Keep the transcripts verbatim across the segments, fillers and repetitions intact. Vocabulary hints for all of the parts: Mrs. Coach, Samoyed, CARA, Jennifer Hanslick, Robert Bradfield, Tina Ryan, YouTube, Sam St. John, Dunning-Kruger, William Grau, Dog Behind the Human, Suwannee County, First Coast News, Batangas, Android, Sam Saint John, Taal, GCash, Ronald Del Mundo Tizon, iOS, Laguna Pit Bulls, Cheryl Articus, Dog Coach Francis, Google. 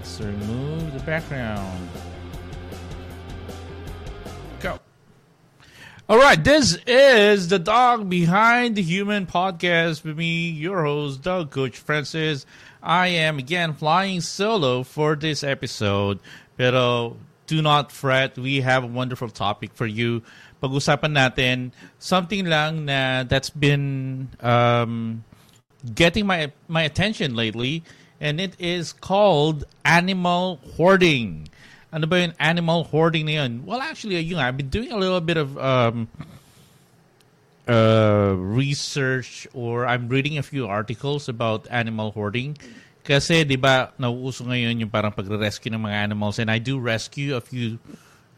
Let's remove the background. Go. All right, this is the Dog Behind the Human podcast with me, your host, Dog Coach Francis. I am again flying solo for this episode, pero do not fret. We have a wonderful topic for you. Pag-usapan natin something lang na that's been um, getting my my attention lately, and it is called animal hoarding. Ano ba yung animal hoarding na yun? Well, actually, you know, I've been doing a little bit of um, uh, research, or I'm reading a few articles about animal hoarding. Kasi, di ba, nauuso ngayon yung parang pagre-rescue ng mga animals. And I do rescue a few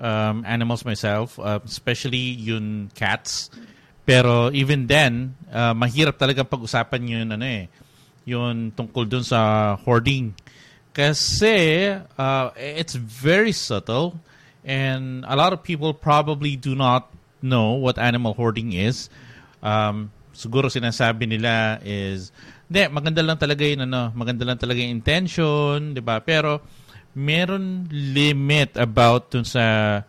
um, animals myself, uh, especially yung cats. Pero even then, uh, mahirap talaga pag-usapan yun, ano eh, yun tungkol dun sa hoarding. Kasi, uh, it's very subtle. And a lot of people probably do not know what animal hoarding is. Um, siguro sinasabi nila is... Hindi, maganda lang talaga yun, ano, maganda lang talaga yung intention, di ba? Pero, meron limit about dun sa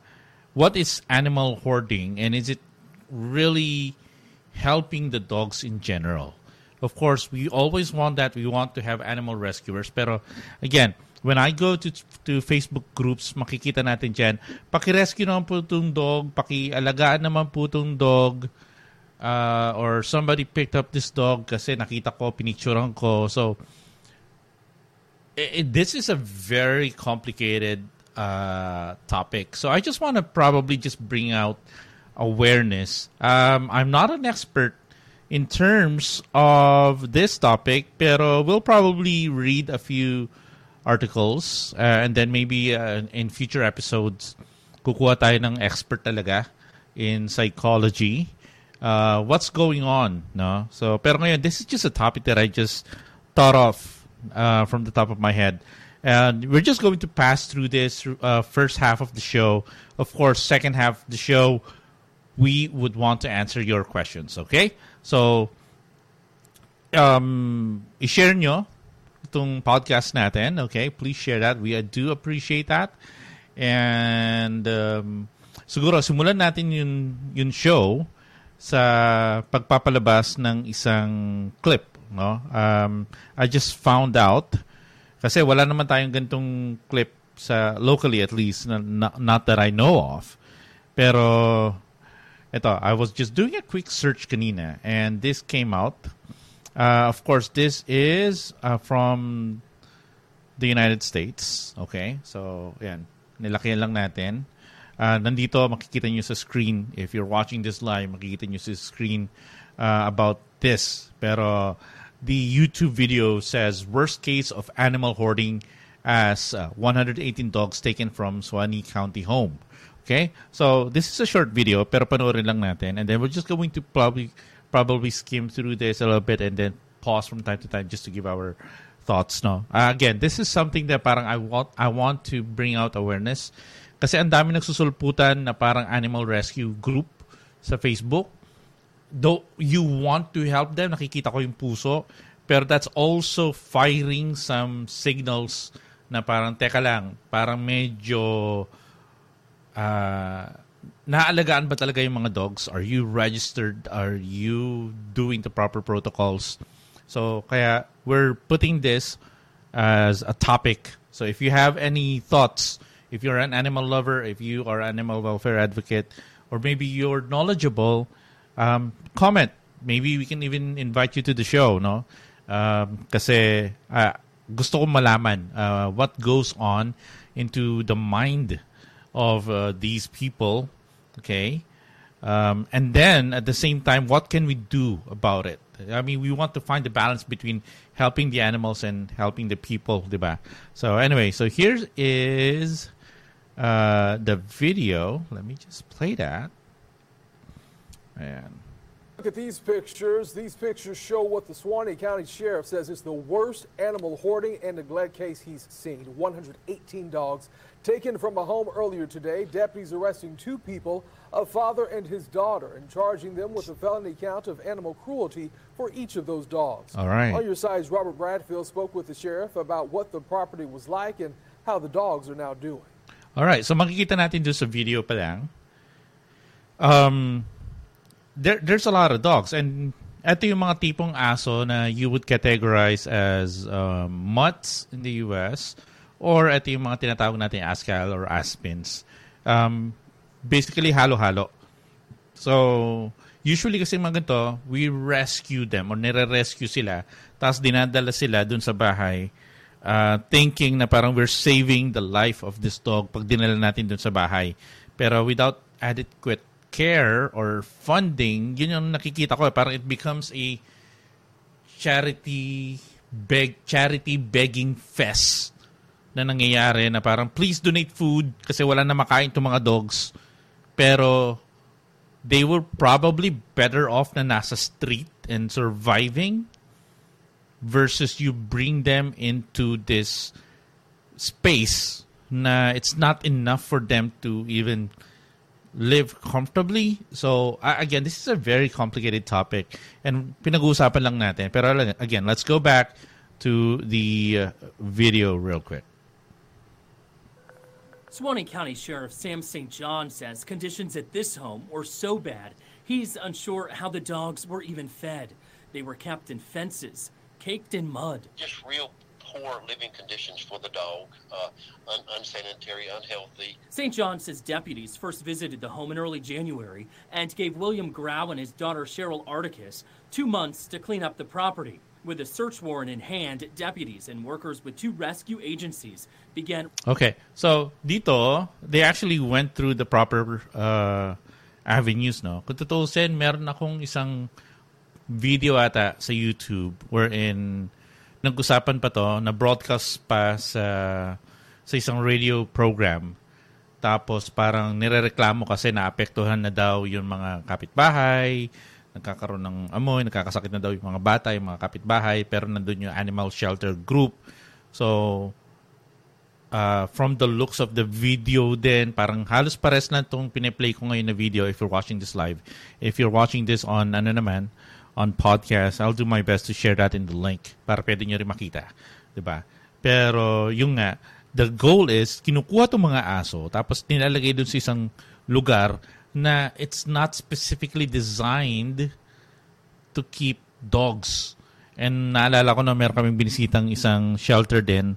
what is animal hoarding and is it really helping the dogs in general? Of course, we always want that. We want to have animal rescuers. Pero, again, when I go to to Facebook groups, makikita natin dyan, paki-rescue naman po itong dog, paki-alagaan naman po itong dog, Uh, or somebody picked up this dog kasi nakita ko, pinicturan ko. So, it, it, this is a very complicated uh, topic. So, I just want to probably just bring out awareness. Um, I'm not an expert in terms of this topic, pero we'll probably read a few articles uh, and then maybe uh, in future episodes, kukuha tayo ng expert talaga in psychology. Uh, what's going on, no? So, pero ngayon, this is just a topic that I just thought of uh, from the top of my head. And we're just going to pass through this uh, first half of the show. Of course, second half of the show, we would want to answer your questions, okay? So, um, i-share nyo itong podcast natin, okay? Please share that. We do appreciate that. And, um, siguro, simulan natin yung, yung show sa pagpapalabas ng isang clip, no? Um, I just found out, kasi wala naman tayong ganitong clip sa locally at least, na, na, not that I know of. Pero, ito, I was just doing a quick search kanina, and this came out. Uh, of course, this is uh, from the United States. Okay? So, yan. Nilakihan lang natin. Uh, nandito, makikita nyo sa screen. If you're watching this live, makikita nyo sa screen uh, about this. Pero the YouTube video says, worst case of animal hoarding as uh, one hundred eighteen dogs taken from Suwannee County home. Okay? So, this is a short video, pero panoorin lang natin. And then we're just going to probably, probably skim through this a little bit and then pause from time to time just to give our thoughts. No? Uh, again, this is something that parang I want, I want to bring out awareness. Kasi ang dami nagsusulputan na parang animal rescue group sa Facebook. Though you want to help them, nakikita ko yung puso, pero that's also firing some signals na parang, teka lang, parang medyo uh, naalagaan ba talaga yung mga dogs? Are you registered? Are you doing the proper protocols? So, kaya we're putting this as a topic. So, if you have any thoughts, if you're an animal lover, if you are an animal welfare advocate, or maybe you're knowledgeable, um, comment. Maybe we can even invite you to the show, no? Um, kasi uh, gusto ko malaman uh, what goes on into the mind of uh, these people, okay? Um, and then, at the same time, what can we do about it? I mean, we want to find the balance between helping the animals and helping the people, diba? So anyway, so here is... Uh, the video, let me just play that. Man. Look at these pictures. These pictures show what the Suwannee County Sheriff says is the worst animal hoarding and neglect case he's seen. one hundred eighteen dogs taken from a home earlier today. Deputies arresting two people, a father and his daughter, and charging them with a felony count of animal cruelty for each of those dogs. All right. On your side's Robert Bradfield spoke with the sheriff about what the property was like and how the dogs are now doing. All right. So makikita natin dun sa video pa lang. Um... There, there's a lot of dogs, and ito yung mga tipong aso na you would categorize as um, mutts in the U S, or ito yung mga tinatawag natin Ascal or Aspins. Um, basically, halo-halo. So, usually kasi mga ganito, we rescue them or nire-rescue sila, tapos dinadala sila dun sa bahay, uh, thinking na parang we're saving the life of this dog pag dinala natin dun sa bahay. Pero without adequate care or funding, yun yung nakikita ko. Parang it becomes a charity beg charity begging fest na nangyayari na parang please donate food kasi wala na makain itong mga dogs. Pero they were probably better off na nasa street and surviving versus you bring them into this space na it's not enough for them to even live comfortably. So, uh, again, this is a very complicated topic and pinag-uusapan lang natin. Pero again, let's go back to the uh, video real quick. Suwannee County Sheriff Sam Saint John says conditions at this home were so bad, he's unsure how the dogs were even fed. They were kept in fences, caked in mud. Just real poor living conditions for the dog, uh, un- unsanitary, unhealthy. Saint John says deputies first visited the home in early January and gave William Grau and his daughter Cheryl Articus two months to clean up the property. With a search warrant in hand, deputies and workers with two rescue agencies began... Okay, so dito, they actually went through the proper uh, avenues, no? Kung tutusin, meron akong isang video ata sa YouTube wherein nag-usapan pa to, na-broadcast pa sa, sa isang radio program. Tapos parang nirereklamo kasi naapektuhan na daw yung mga kapitbahay, nagkakaroon ng amoy, nakakasakit na daw yung mga bata, yung mga kapitbahay, pero nandun yung animal shelter group. So, uh, from the looks of the video din, parang halos pares na itong piniplay ko ngayon na video if you're watching this live. If you're watching this on ano naman, on podcast, I'll do my best to share that in the link para pwede nyo rin makita. Diba? Pero yung nga, the goal is, kinukuha itong mga aso tapos nilalagay dun sa isang lugar na it's not specifically designed to keep dogs. And naalala ko na meron kaming binisitang isang shelter din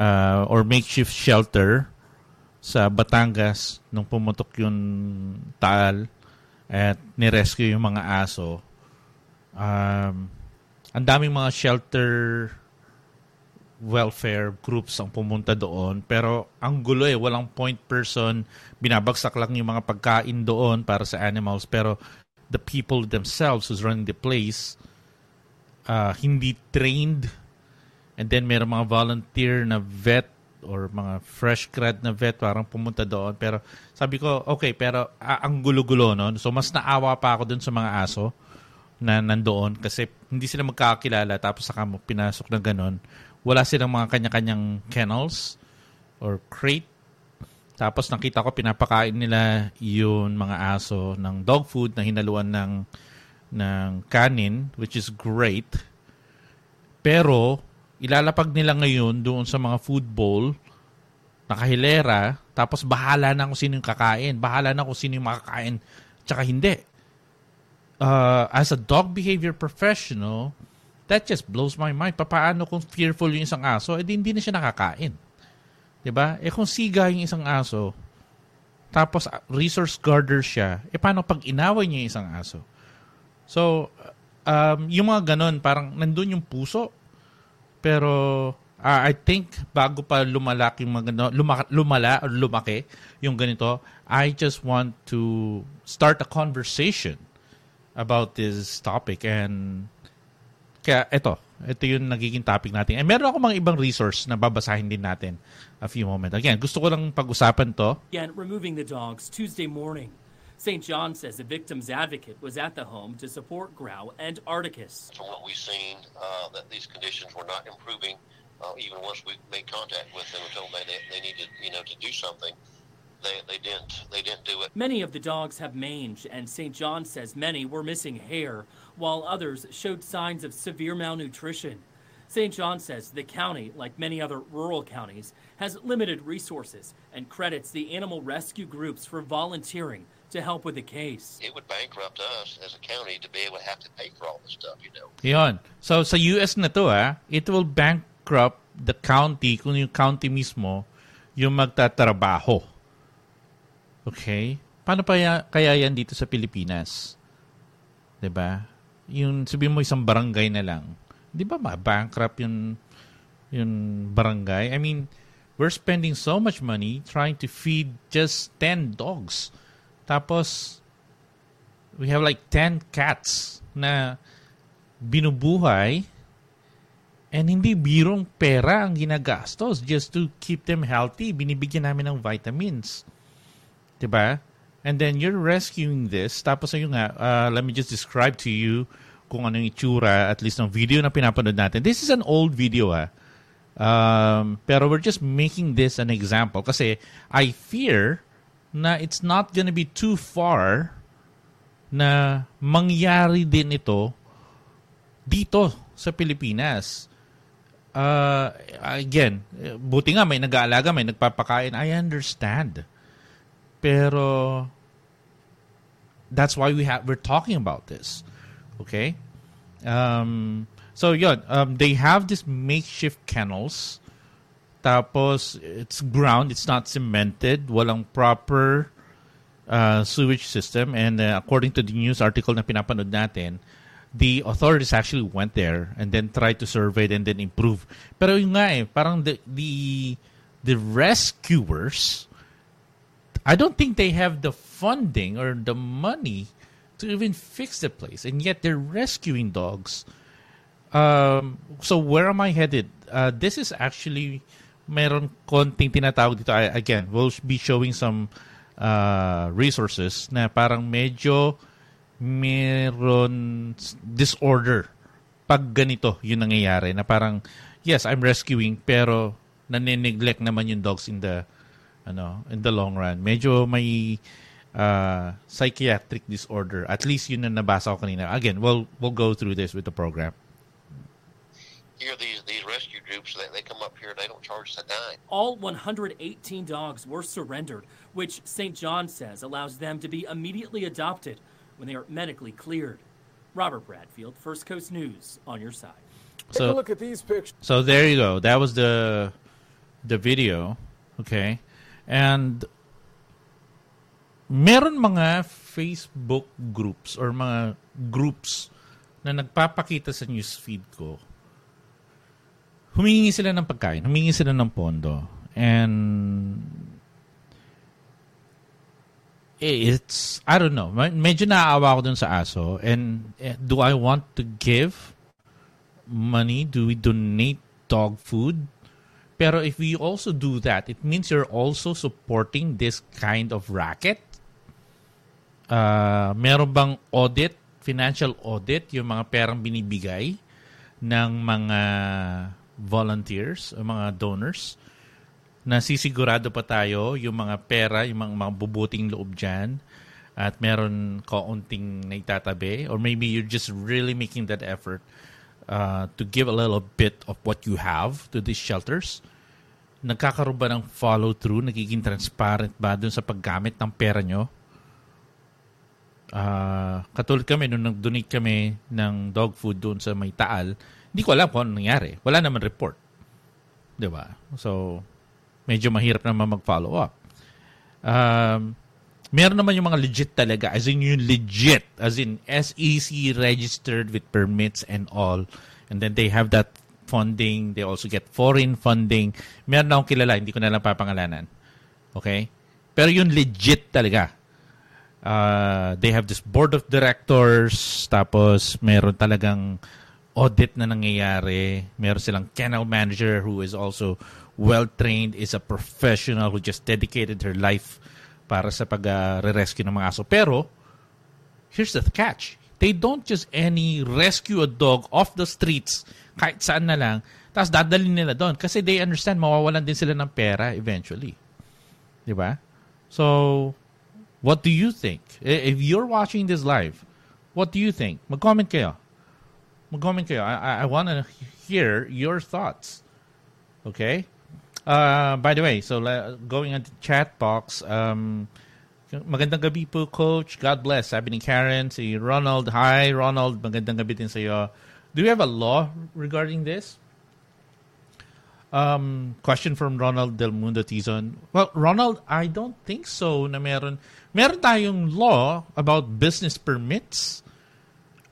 uh, or makeshift shelter sa Batangas nung pumutok yung Taal at nirescue yung mga aso. Um, ang daming mga shelter welfare groups ang pumunta doon. Pero ang gulo eh, walang point person. Binabagsak lang yung mga pagkain doon para sa animals. Pero the people themselves who's running the place, uh, hindi trained. And then may mga volunteer na vet or mga fresh grad na vet parang pumunta doon. Pero sabi ko, okay, pero uh, ang gulo-gulo nun. So mas naawa pa ako doon sa mga aso na nandoon kasi hindi sila magkakilala tapos saka mo pinasok na ganun. Wala silang mga kanya-kanyang kennels or crate. Tapos nakita ko pinapakain nila yun mga aso ng dog food na hinaluan ng, ng kanin, which is great. Pero ilalapag nila ngayon doon sa mga food bowl nakahilera tapos bahala na kung sino yung kakain. Bahala na kung sino yung makakain tsaka hindi. Uh, as a dog behavior professional, that just blows my mind. Paano kung fearful yung isang aso, eh hindi na siya nakakain. Diba? Eh kung siga yung isang aso, tapos resource guarder siya, eh paano pag inaway niya yung isang aso? So, um, yung mga ganun, parang nandun yung puso, pero uh, I think bago pa lumalaki yung mga ganun, lumaka, lumala or lumaki yung ganito, I just want to start a conversation about this topic and kaya ito, ito yung nagiging topic natin. And meron ako mga ibang resource na babasahin din natin a few moments. Again, gusto ko lang pag-usapan to. Again, removing the dogs Tuesday morning. Saint John says the victim's advocate was at the home to support Grau and Articus. From what we've seen, uh, that these conditions were not improving, uh, even once we made contact with them and told them they, they needed, you know, to do something. They, they didn't. They didn't do it. Many of the dogs have mange, and Saint John says many were missing hair, while others showed signs of severe malnutrition. Saint John says the county, like many other rural counties, has limited resources and credits the animal rescue groups for volunteering to help with the case. It would bankrupt us as a county to be able to have to pay for all this stuff, you know. Yon. So sa U S na to, ah, it will bankrupt the county kung yung county mismo yung magtatrabaho. Okay? Paano pa ya, kaya yan dito sa Pilipinas? Diba? Yung sabihin mo isang barangay na lang. Diba ma-bankrupt yung, yung barangay? I mean, we're spending so much money trying to feed just ten dogs. Tapos, we have like ten cats na binubuhay and hindi birong pera ang ginagastos just to keep them healthy. Binibigyan namin ng vitamins. Diba? And then you're rescuing this. Tapos ayun nga, uh, let me just describe to you kung anong itsura, at least ng video na pinapanood natin. This is an old video, ah. Um, pero we're just making this an example kasi I fear na it's not gonna be too far na mangyari din ito dito sa Pilipinas. Uh, again, buti nga may nag-aalaga, may nagpapakain. I understand. Pero that's why we have we're talking about this, okay? Um, so yun, um, they have these makeshift kennels. Tapos it's ground, it's not cemented, walang proper uh, sewage system. And uh, according to the news article na pinapanood natin, the authorities actually went there and then tried to survey and then improve. Pero yun nga eh, parang the the, the rescuers. I don't think they have the funding or the money to even fix the place, and yet they're rescuing dogs. Um, so where am I headed? Uh, this is actually meron konting tinatawag dito. I, again, we'll be showing some uh, resources na parang medyo meron disorder pag ganito yun nangyayari na parang, yes, I'm rescuing pero nane-neglect naman yung dogs in the ano, in the long run. Medyo may uh, psychiatric disorder. At least yun na nabasa ko kanina. Again, we'll, we'll go through this with the program. Here, these, these rescue groups, they, they come up here, they don't charge a dime. All one hundred eighteen dogs were surrendered, which Saint John says allows them to be immediately adopted when they are medically cleared. Robert Bradfield, First Coast News, on your side. So, take a look at these pictures. So there you go. That was the the video. Okay. And meron mga Facebook groups or mga groups na nagpapakita sa newsfeed ko. Humingi sila ng pagkain, humingi sila ng pondo. And it's, I don't know, medyo naaawa ako dun sa aso. And do I want to give money? Do we donate dog food? Pero if we also do that, it means you're also supporting this kind of racket. Uh, meron bang audit, financial audit, yung mga perang binibigay ng mga volunteers, mga donors? Nasisigurado pa tayo yung mga pera, yung mga, mga bubuting loob dyan, at meron kaunting naitatabi? Or maybe you're just really making that effort uh, to give a little bit of what you have to these shelters. Nagkakaroon ba ng follow-through? Nagiging transparent ba dun sa paggamit ng pera nyo? Uh, katulad kami, nung nag-donate kami ng dog food dun sa may Taal, hindi ko alam kung ano nangyari. Wala naman report. Diba? So, medyo mahirap naman mag-follow up. Um, meron naman yung mga legit talaga. As in, yung legit. As in, S E C registered with permits and all. And then they have that funding, they also get foreign funding. Meron na akong kilala, hindi ko na lang papangalanan. Okay? Pero yun legit talaga. Uh, they have this board of directors, tapos meron talagang audit na nangyayari. Meron silang kennel manager who is also well-trained, is a professional who just dedicated her life para sa pag-rescue uh, ng mga aso. Pero, here's the catch. They don't just any rescue a dog off the streets, kahit saan na lang, tapos dadalhin nila doon. Kasi they understand, mawawalan din sila ng pera eventually. Diba? So, what do you think? If you're watching this live, what do you think? Mag-comment kayo. Mag-comment kayo. I, I want to hear your thoughts. Okay? Uh, by the way, so uh, going into chat box, um, magandang gabi po, Coach. God bless. Sabi ni Karen, si Ronald. Hi, Ronald. Magandang gabi din sa'yo. Do we have a law regarding this? Um, question from Ronald Del Mundo Tizon. Well, Ronald, I don't think so na meron. Meron tayong law about business permits,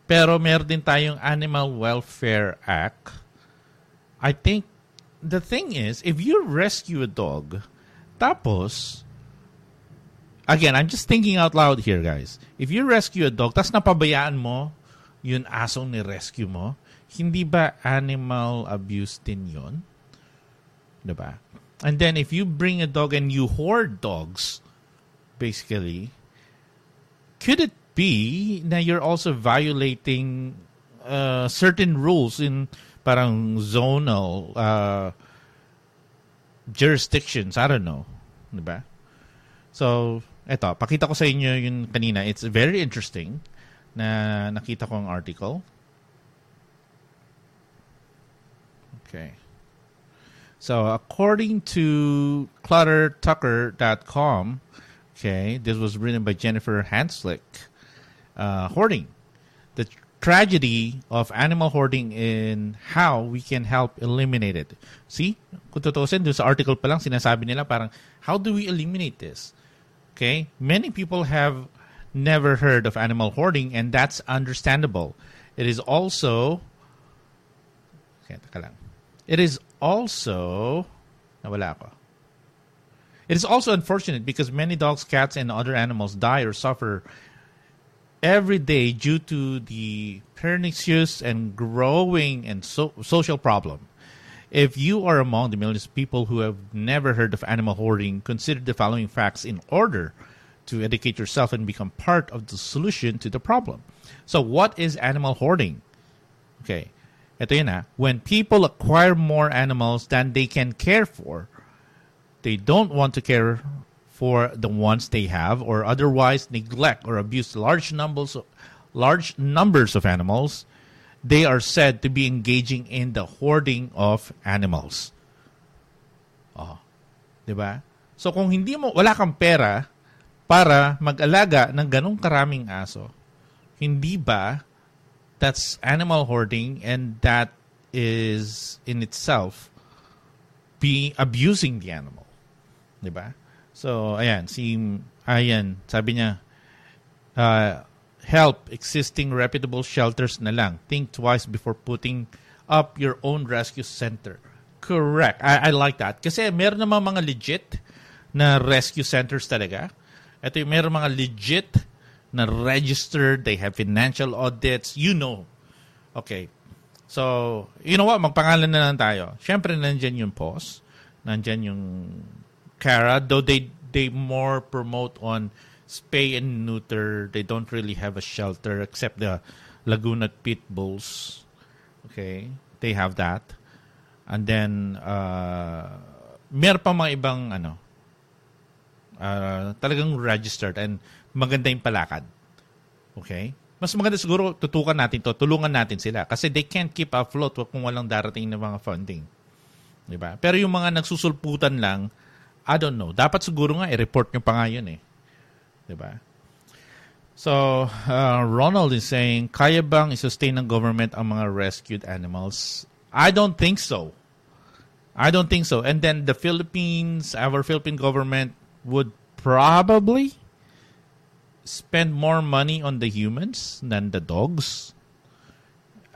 pero meron din tayong Animal Welfare Act. I think the thing is, if you rescue a dog, tapos, again, I'm just thinking out loud here, guys. If you rescue a dog, tapos napabayaan mo yung asong ni-rescue mo, hindi ba animal abuse din yun? Diba? And then if you bring a dog and you hoard dogs, basically, could it be na you're also violating uh, certain rules in parang zonal uh, jurisdictions? I don't know. Diba? So, eto, pakita ko sa inyo yun kanina. It's very interesting na nakita ko ang article. Okay. So, according to clutter tucker dot com, okay, this was written by Jennifer Hanslick, uh, hoarding, the tragedy of animal hoarding and how we can help eliminate it. See, kung tutusin, dun sa article pa lang, sinasabi nila parang, how do we eliminate this? Okay, many people have never heard of animal hoarding, and that's understandable. It is also, okay, taka lang. It is also, nawala ako. It is also unfortunate because many dogs, cats, and other animals die or suffer every day due to the pernicious and growing and so, social problem. If you are among the millions of people who have never heard of animal hoarding, consider the following facts in order to educate yourself and become part of the solution to the problem. So what is animal hoarding? Okay. Ito yun ha, when people acquire more animals than they can care for, they don't want to care for the ones they have or otherwise neglect or abuse large numbers, large numbers of animals, they are said to be engaging in the hoarding of animals. Oh, diba? So kung hindi mo, wala kang pera para mag-alaga ng ganong karaming aso, hindi ba that's animal hoarding, and that is in itself be abusing the animal. Diba? So, ayan, si ayan, sabi niya, uh, help existing reputable shelters na lang. Think twice before putting up your own rescue center. Correct. I, I like that. Kasi meron naman mga legit na rescue centers talaga. Ito yung meron mga legit na registered, they have financial audits, you know. Okay. So, you know what? Magpangalan na lang tayo. Siyempre, nandyan yung P O S, nandyan yung CARA, though they they more promote on spay and neuter. They don't really have a shelter except the Laguna Pit Bulls. Okay. They have that. And then, uh, meron pa mga ibang, ano, uh, talagang registered and maganda yung palakad. Okay? Mas maganda siguro, tutukan natin to, tulungan natin sila. Kasi they can't keep afloat kung walang darating na mga funding. Diba? Pero yung mga nagsusulputan lang, I don't know. Dapat siguro nga, i-report nyo pa nga yun eh. Diba? So, uh, Ronald is saying, kaya bang i-sustain ng government ang mga rescued animals? I don't think so. I don't think so. And then the Philippines, our Philippine government would probably spend more money on the humans than the dogs,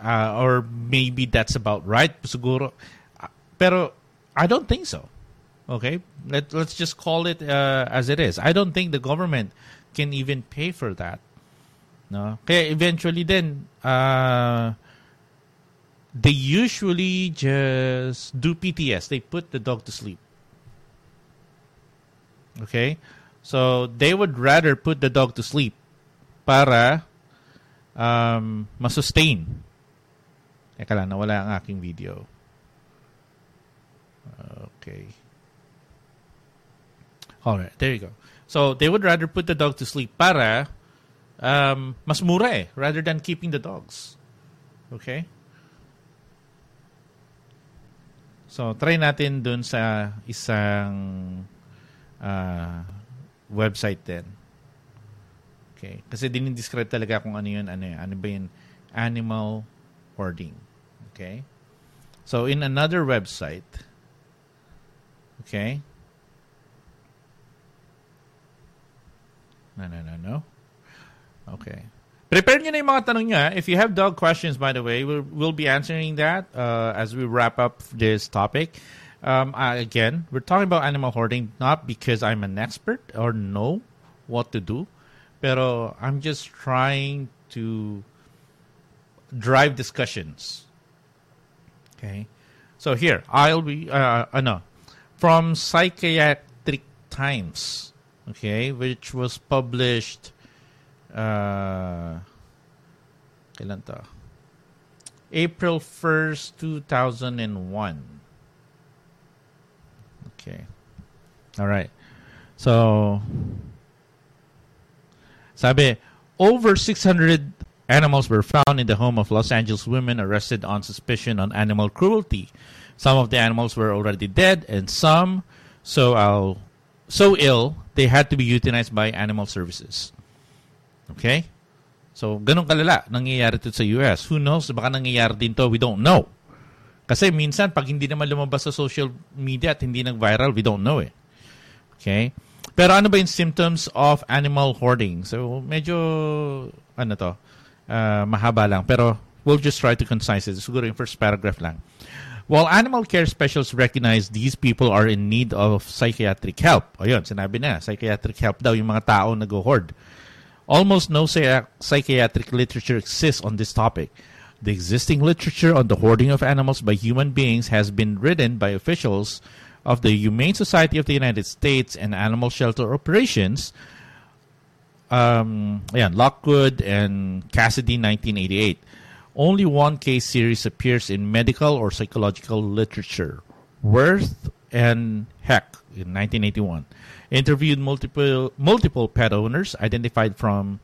uh, or maybe that's about right. Siguro, pero I don't think so. Okay, let let's just call it uh, as it is. I don't think the government can even pay for that. No, kaya eventually then uh, they usually just do P T S. They put the dog to sleep. Okay. So they would rather put the dog to sleep para um, masustain. Eka lang, nawala ang aking video. Okay. Alright, there you go. So they would rather put the dog to sleep para um, mas mura eh, rather than keeping the dogs. Okay? So, try natin dun sa isang uh, website din. Okay. Kasi dinidescribe talaga kung ano yun, ano yun, ano ba yun, animal hoarding. Okay. So, in another website, okay. No, no, no, no. Okay. Prepare nyo na yung mga tanong nyo. Eh? If you have dog questions, by the way, we'll, we'll be answering that uh, as we wrap up this topic. Um, uh, again, we're talking about animal hoarding, not because I'm an expert or know what to do, pero I'm just trying to drive discussions. Okay? So here, I'll be, uh, uh, no, from Psychiatric Times, okay, which was published Uh, kailan to? April first, two thousand one. Okay. Alright. So, sabi, over six hundred animals were found in the home of Los Angeles women arrested on suspicion on animal cruelty. Some of the animals were already dead and some so, uh, so ill they had to be euthanized by animal services. Okay? So, ganun kalala nangyayari ito sa U S. Who knows? Baka nangyayari din to. We don't know. Kasi minsan, pag hindi naman lumabas sa social media at hindi nag-viral, we don't know eh. Okay? Pero ano ba yung symptoms of animal hoarding? So, medyo, ano to, uh, mahaba lang. Pero, we'll just try to concise it. Siguro yung first paragraph lang. While animal care specialists recognize these people are in need of psychiatric help. Ayun, sinabi na. Psychiatric help daw yung mga tao na go-hoard. Almost no psychiatric literature exists on this topic. The existing literature on the hoarding of animals by human beings has been written by officials of the Humane Society of the United States and Animal Shelter Operations, um, yeah, Lockwood and Cassidy, nineteen eighty-eight. Only one case series appears in medical or psychological literature. Worth and Heck in nineteen eighty-one. Interviewed multiple multiple pet owners identified from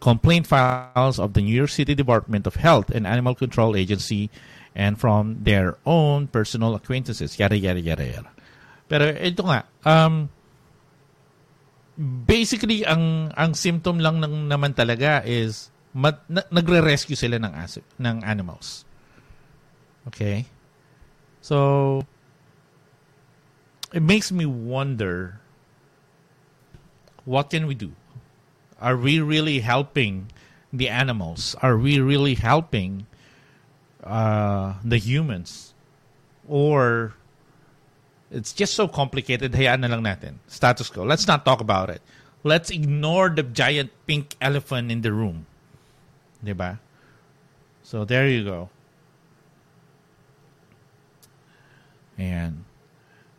complaint files of the New York City Department of Health and Animal Control Agency and from their own personal acquaintances. Yada, yada, yada, yada. Pero ito nga, um, basically, ang ang symptom lang ng, naman talaga is mat, na, nagre-rescue sila ng, asip, ng animals. Okay? So, it makes me wonder, what can we do? Are we really helping the animals? Are we really helping uh, the humans? Or it's just so complicated, hayaan na lang natin. Status quo. Let's not talk about it. Let's ignore the giant pink elephant in the room. Diba? So there you go. And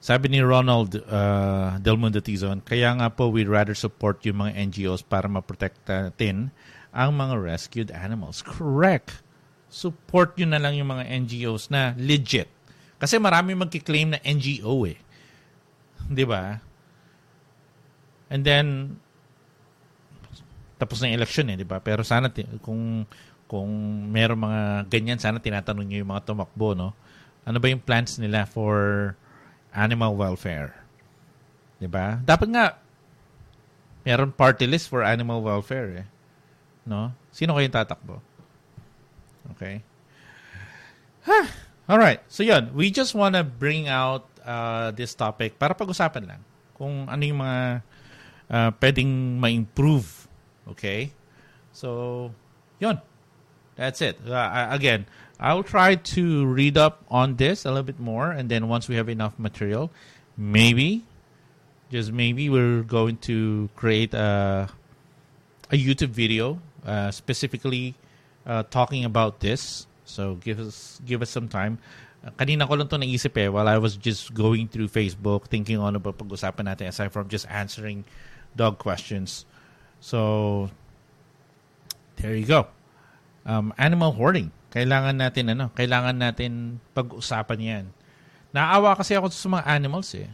sabi ni Ronald uh, Del Mundo Tizon, kaya nga po we'd rather support yung mga N G Os para maprotektahin ang mga rescued animals. Correct. Support yun na lang yung mga N G Os na legit. Kasi marami magkiklaim na N G O eh. Di ba? And then, tapos na yung election eh, di ba? Pero sana, kung, kung meron mga ganyan, sana tinatanong nyo yung mga tumakbo, no? Ano ba yung plans nila for animal welfare. Diba? Dapat nga, meron party list for animal welfare eh. No? Sino kayong tatakbo? Okay. Huh. Alright. So yun, we just wanna bring out uh, this topic para pag-usapan lang. Kung ano yung mga uh, pwedeng ma-improve. Okay? So, yun. That's it. Uh, again, I will try to read up on this a little bit more, and then once we have enough material, maybe, just maybe, we're going to create a, a YouTube video uh, specifically uh, talking about this. So give us give us some time. Kanina ko lang ito naisip eh, while I was just going through Facebook, thinking ano ba pag-usapan natin aside from just answering dog questions. So, there you go. Um, animal hoarding. Kailangan natin, ano, kailangan natin pag-usapan yan. Naawa kasi ako sa mga animals eh.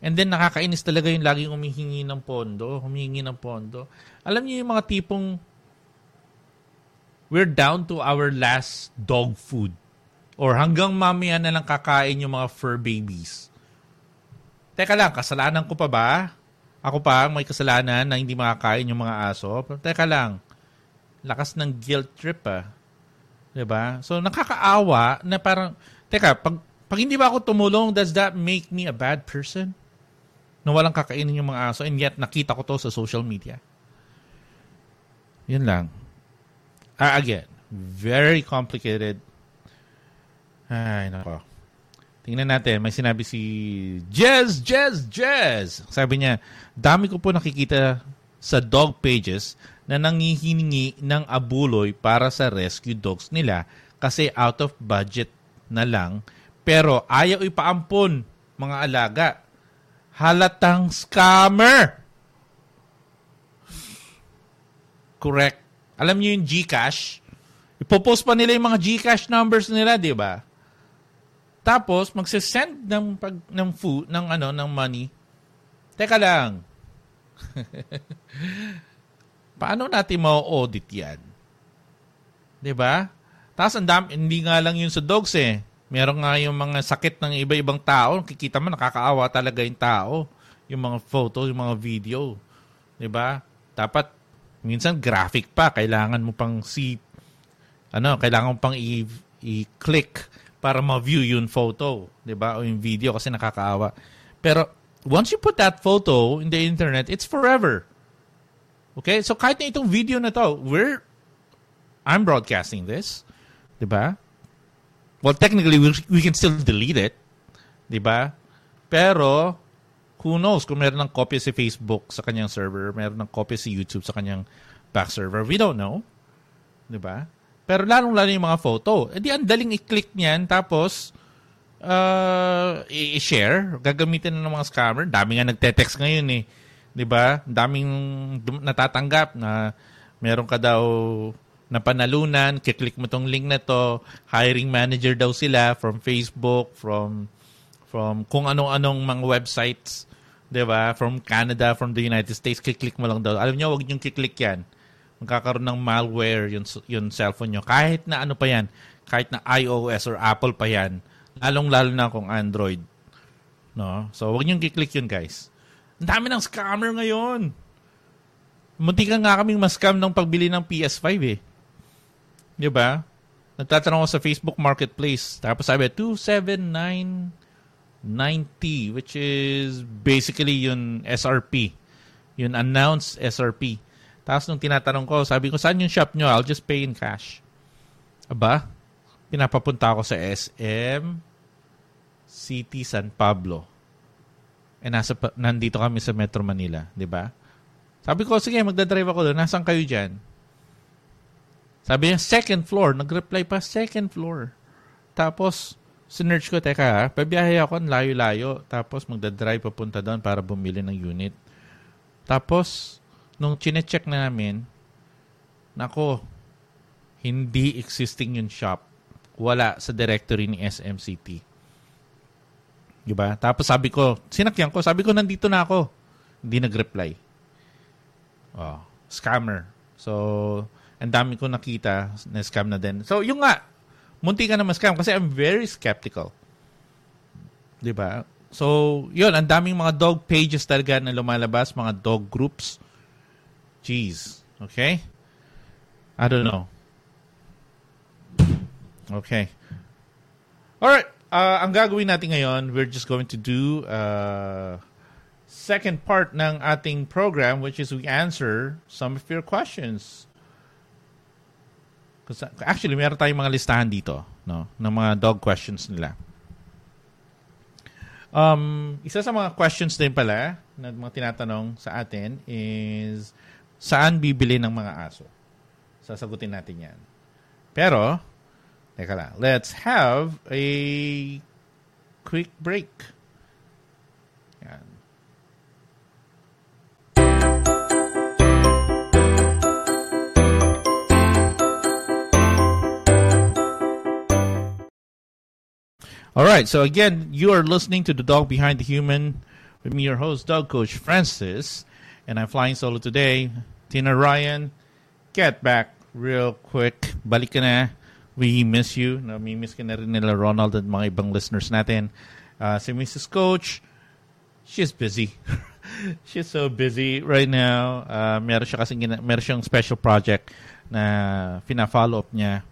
And then, nakakainis talaga yung laging humihingi ng pondo, humihingi ng pondo. Alam niyo yung mga tipong we're down to our last dog food. Or hanggang mamaya na lang kakain yung mga fur babies. Teka lang, kasalanan ko pa ba? Ako pa may kasalanan na hindi makakain yung mga aso? Pero teka lang, lakas ng guilt trip ah. Diba? So nakakaawa na parang, teka, pag, pag hindi ba ako tumulong, does that make me a bad person? Na walang kakainin yung mga aso and yet nakita ko to sa social media. Yun lang. Ah, again, very complicated. Ay, nako. Tingnan natin, may sinabi si Jez, Jez, Jez. Sabi niya, dami ko po nakikita sa dog pages na nangihingi ng abuloy para sa rescue dogs nila kasi out of budget na lang. Pero ayaw ipaampon, mga alaga. Halatang scammer! Correct. Alam niyo yung GCash? Ipopost pa nila yung mga GCash numbers nila, di ba? Tapos magse-send ng pag ng food ng ano ng money. Teka lang. Paano natin ma-audit 'yan? 'Di ba? Tapos ang dami, hindi nga lang 'yun sa dogs eh. Meron nga yung mga sakit ng iba-ibang tao, kikita mo nakakaawa talaga yung tao, yung mga photo, yung mga video. 'Di ba? Dapat minsan graphic pa, kailangan mo pang si ano, kailangan mo pang i- i-click para ma-view yung photo, di ba? O yung video kasi nakakaawa. Pero once you put that photo in the internet, it's forever. Okay? So kahit na itong video na to, we're, I'm broadcasting this, di ba? Well, technically, we, we can still delete it, di ba? Pero, who knows kung meron ng copy si Facebook sa kanyang server, meron ng copy si YouTube sa kanyang back server. We don't know, di ba? Pero lalong-lalo yung mga photo. E di, ang daling i-click niyan, tapos uh, i-share. Gagamitin na ng mga scammer. Dami nga nagte-text ngayon eh. Diba? Daming natatanggap na meron ka daw na panalunan, kiklik mo tong link na to, hiring manager daw sila from Facebook, from from kung anong-anong mga websites. Diba? From Canada, from the United States, kiklik mo lang daw. Alam nyo, huwag niyong kiklik yan. Magkakaroon ng malware yung, yung cellphone nyo. Kahit na ano pa yan, kahit na iOS or Apple pa yan, lalong-lalo na kung Android. No? So, huwag niyong kiklik yun, guys. Ang dami ng scammer ngayon. Munti ka nga kaming mascam ng pagbili ng P S five eh. Di ba? Nagtatanong ako sa Facebook Marketplace. Tapos sabi, two seven nine ninety, which is basically yung S R P. Yung announced S R P. Tapos nung tinatanong ko, sabi ko, saan yung shop nyo? I'll just pay in cash. Aba, pinapapunta ako sa S M City San Pablo. E nasa, nandito kami sa Metro Manila, di ba? Sabi ko, sige, magdadrive ako doon. Nasaan kayo dyan? Sabi niya, second floor. Nag-reply pa, second floor. Tapos, sinerch ko, teka ha, pabiyahe ako, layo-layo. Tapos, magdadrive papunta doon para bumili ng unit. Tapos, nung chinecheck na namin, nako, hindi existing yung shop. Wala sa directory ni S M C T. Diba? Tapos sabi ko, sinakyan ko, sabi ko, nandito na ako. Hindi nag-reply. Oh, scammer. So, ang dami ko nakita na scam na din. So, yung nga, munti ka na ma-scam kasi I'm very skeptical. Diba? So, yun, ang daming mga dog pages talaga na lumalabas, mga dog groups. Jeez. Okay? I don't know. Okay. Alright. Uh, ang gagawin natin ngayon, we're just going to do uh, second part ng ating program, which is we answer some of your questions. Kasi actually, meron tayong mga listahan dito, no? Ng mga dog questions nila. Um, isa sa mga questions din pala na mga tinatanong sa atin is saan bibili ng mga aso? Sasagutin natin yan. Pero, Like that. Let's have a quick break. Yeah. All right, so again, you are listening to The Dog Behind the Human with me, your host, Dog Coach Francis, and I'm flying solo today. Tina Ryan, get back real quick. Balik ka na. We miss you. Nami-miss ka na rin nila Ronald at mga ibang listeners natin. Uh, si Missus Coach, she's busy. She's so busy right now. Uh, meron siya kasing, meron siyang special project na fina-follow up niya.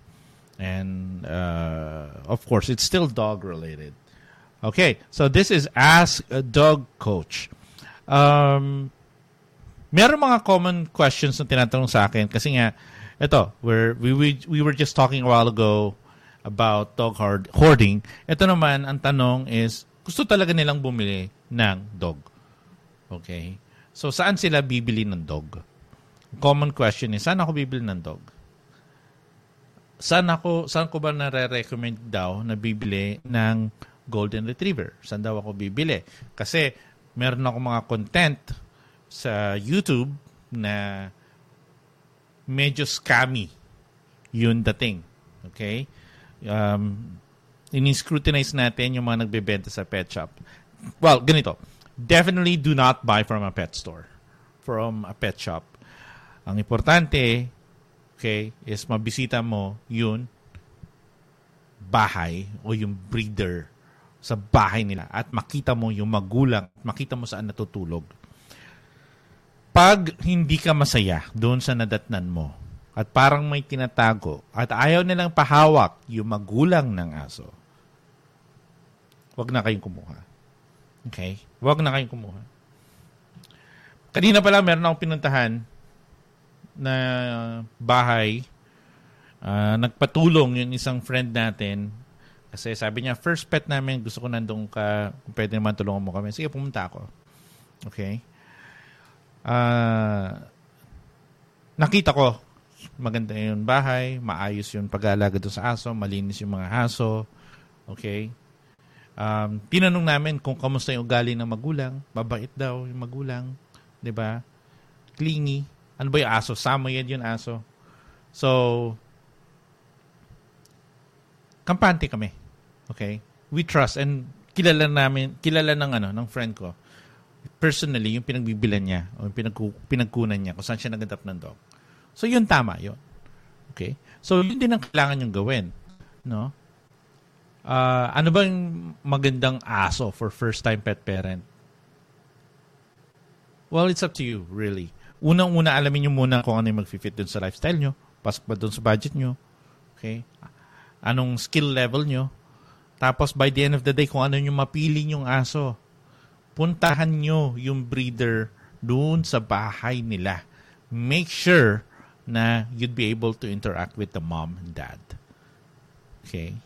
And, uh, of course, it's still dog-related. Okay, so this is Ask a Dog Coach. Um, meron mga common questions na tinatanong sa akin kasi nga, ito, we're, we, we, we were just talking a while ago about dog hoard, hoarding. Ito naman, ang tanong is, gusto talaga nilang bumili ng dog. Okay? So, saan sila bibili ng dog? Common question is, saan ako bibili ng dog? Saan ako, saan ko ba nare-recommend daw na bibili ng Golden Retriever? Saan daw ako bibili? Kasi meron ako mga content sa YouTube na medyo scammy yun dating. Okay? Um, in-scrutinize natin yung mga nagbebenta sa pet shop. Well, ganito. Definitely do not buy from a pet store. From a pet shop. Ang importante, okay, is mabisita mo yun bahay o yung breeder sa bahay nila at makita mo yung magulang, makita mo saan natutulog. Pag hindi ka masaya doon sa nadatnan mo at parang may tinatago at ayaw nilang pahawak yung magulang ng aso, wag na kayong kumuha. Okay? Wag na kayong kumuha. Kanina pala meron akong pinuntahan na bahay, uh, nagpatulong yung isang friend natin kasi sabi niya, first pet namin, gusto ko nandun ka, kung pwede naman tulungan mo kami. Sige, pumunta ako. Okay? Uh, nakita ko, maganda yung bahay, maayos yung pag-aalaga doon sa aso, malinis yung mga aso. Okay? Um, tinanong namin kung kamusta yung ugali ng magulang, mabait daw yung magulang, di ba? Clingy. Ano ba yung aso? Samoyed yun aso. So, kampante kami. Okay? We trust and kilala namin, kilala ng ano, ng friend ko. Personally, yung pinagbibilan niya o yung pinagku- pinagkunan niya kung saan siya naghanap ng dog. So, yun tama, yun. Okay? So, yun din ang kailangan yung gawin. No? Uh, ano ba yung magandang aso for first-time pet parent? Well, it's up to you, really. Unang-una, alamin nyo muna kung ano yung mag-fit dun sa lifestyle nyo. Pasok ba dun sa budget nyo? Okay? Anong skill level nyo? Tapos, by the end of the day, kung ano yung mapili nyong aso, puntahan nyo yung breeder dun sa bahay nila. Make sure na you'd be able to interact with the mom and dad. Okay?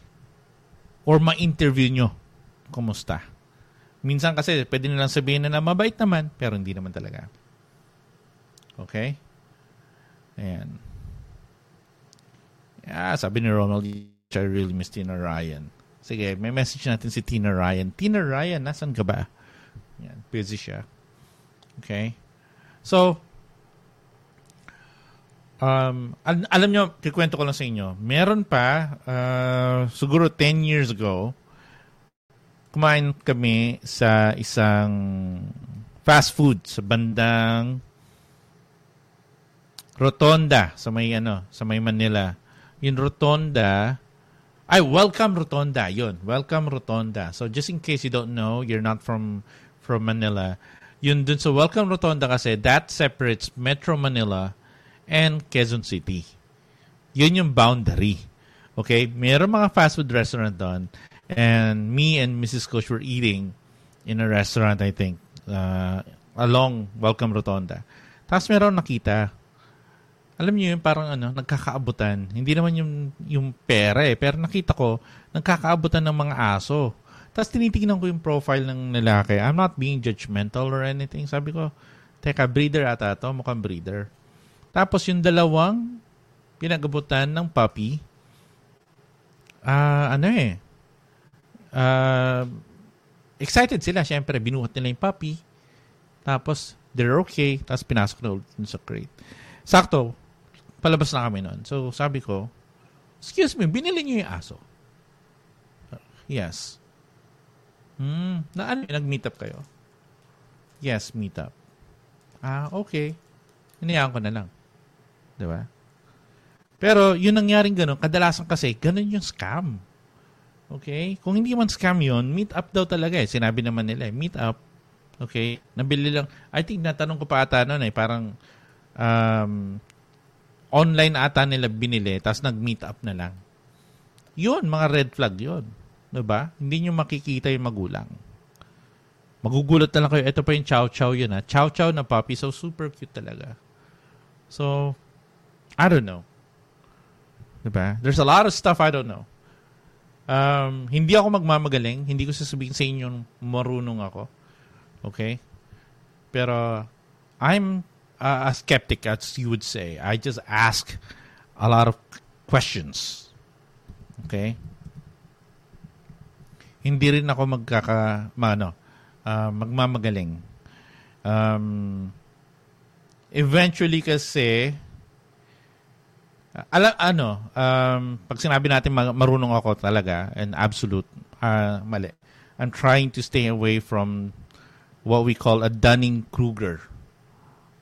Or ma-interview nyo. Kumusta? Minsan kasi, pwede nilang sabihin na mabait naman, pero hindi naman talaga. Okay? Ayan. Yeah, sabi ni Ronald, I really miss Tina Ryan. Sige, may message natin si Tina Ryan. Tina Ryan, nasan ka ba? Ayan, busy siya. Okay? So, um, al- alam nyo, kikwento ko lang sa inyo, meron pa, uh, siguro ten years ago, kumain kami sa isang fast food sa bandang Rotonda sa may ano, sa may Manila. Yung Rotonda, ay Welcome Rotonda, yun. Welcome Rotonda. So just in case you don't know, you're not from from Manila. Yun dun sa Welcome Rotonda kasi that separates Metro Manila and Quezon City. Yun yung boundary. Okay? Meron mga fast food restaurant doon and me and Missus Coach were eating in a restaurant, I think, uh, along Welcome Rotonda. Tapos meron nakita, alam niyo yung parang ano, nagkakaabutan. Hindi naman yung, yung pera eh. Pero nakita ko, nagkakaabutan ng mga aso. Tapos tinitingnan ko yung profile ng lalaki. I'm not being judgmental or anything. Sabi ko, teka, breeder ata to. Mukhang breeder. Tapos yung dalawang pinagabutan ng puppy, ano eh, uh, excited sila. Siyempre, binuhat nila yung puppy. Tapos, they're okay. Tapos, pinasok na ulit sa crate. Sakto, palabas na kami nun. So, sabi ko, excuse me, binili niyo yung aso? Uh, yes. Hmm, na ano, nag-meet up kayo? Yes, meet up. Ah, okay. Hinayaan ko na lang. Diba? Pero, yun nangyaring ganun. Kadalasan kasi, ganun yung scam. Okay? Kung hindi man scam yun, meet up daw talaga eh. Sinabi naman nila eh. Meet up. Okay? Nabili lang. I think, natanong ko pa ata nun eh. Parang, um, online ata nila binili, tapos nag-meet up na lang. Yun, mga red flag yun. Diba? Hindi nyo makikita yung magulang. Magugulat na lang kayo. Ito pa yung chow-chow yun ha. Chow-chow na puppy. So, super cute talaga. So, I don't know. Diba? There's a lot of stuff I don't know. Um, hindi ako magmamagaling. Hindi ko sasabihin sa inyo marunong ako. Okay? Pero, I'm uh, a skeptic, as you would say. I just ask a lot of questions. Okay? Hindi rin ako magkaka, ma, ano, uh, magmamagaling. Um, eventually kasi, Ala, ano, um, pag sinabi natin marunong ako talaga, and absolute, uh, mali. I'm trying to stay away from what we call a Dunning-Kruger.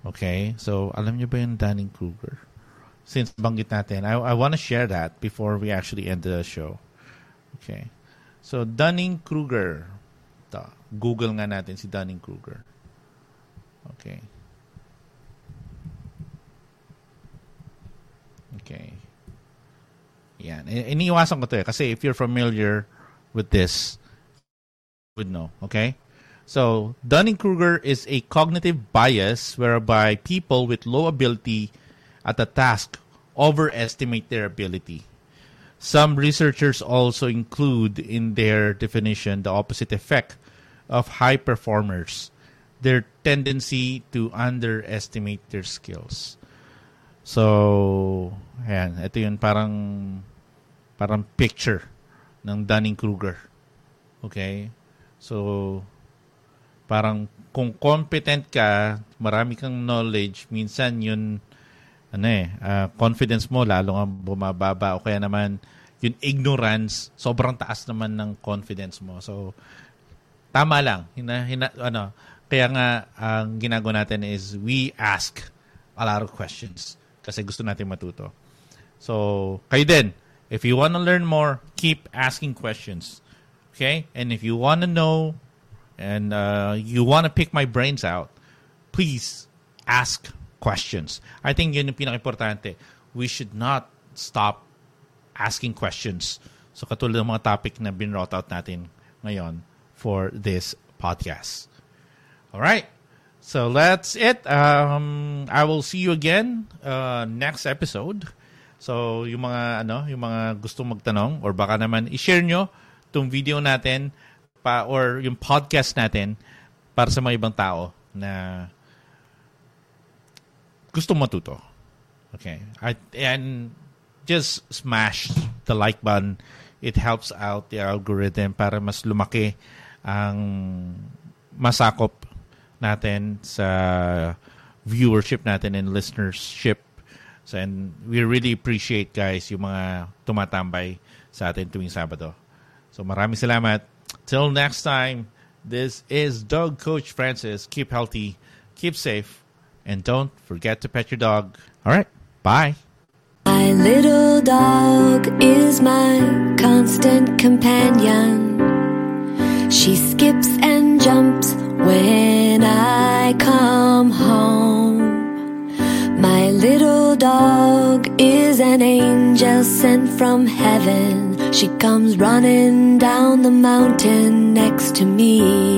Okay? So, alam niyo ba yung Dunning-Kruger? Since banggit natin, I, I want to share that before we actually end the show. Okay. So, Dunning-Kruger. Ta, Google nga natin si Dunning-Kruger. Okay. Okay. Yan. Iniiwasan ko to eh. Kasi if you're familiar with this, you would know. Okay? So, Dunning-Kruger is a cognitive bias whereby people with low ability at a task overestimate their ability. Some researchers also include in their definition the opposite effect of high performers, their tendency to underestimate their skills. So, ayan. Ito yun parang parang picture ng Dunning-Kruger. Okay? So, parang kung competent ka, marami kang knowledge, minsan yun, ano eh, uh, confidence mo lalo nga bumababa o kaya naman yung ignorance, sobrang taas naman ng confidence mo. So, tama lang. Hina, hina, ano, kaya nga, ang ginagawa natin is we ask a lot of questions. Kasi gusto natin matuto. So, kayo din. If you want to learn more, keep asking questions. Okay? And if you want to know and uh, you want to pick my brains out, please ask questions. I think yun yung pinaka-importante. We should not stop asking questions. So, katulad ng mga topic na bin-route out natin ngayon for this podcast. All right. So that's it. Um, I will see you again uh, next episode. So yung mga ano, yung mga gustong magtanong or baka naman i-share nyo tong video natin pa or yung podcast natin para sa mga ibang tao na gustong matuto. Okay. I, and just smash the like button. It helps out the algorithm para mas lumaki ang masakop natin sa viewership natin and listenership. So, and we really appreciate, guys, yung mga tumatambay sa atin tuwing Sabado. So, maraming salamat. Till next time, this is Dog Coach Francis. Keep healthy, keep safe, and don't forget to pet your dog. All right, bye. My little dog is my constant companion. She skips and jumps when I come home. My little dog is an angel sent from heaven. She comes running down the mountain next to me.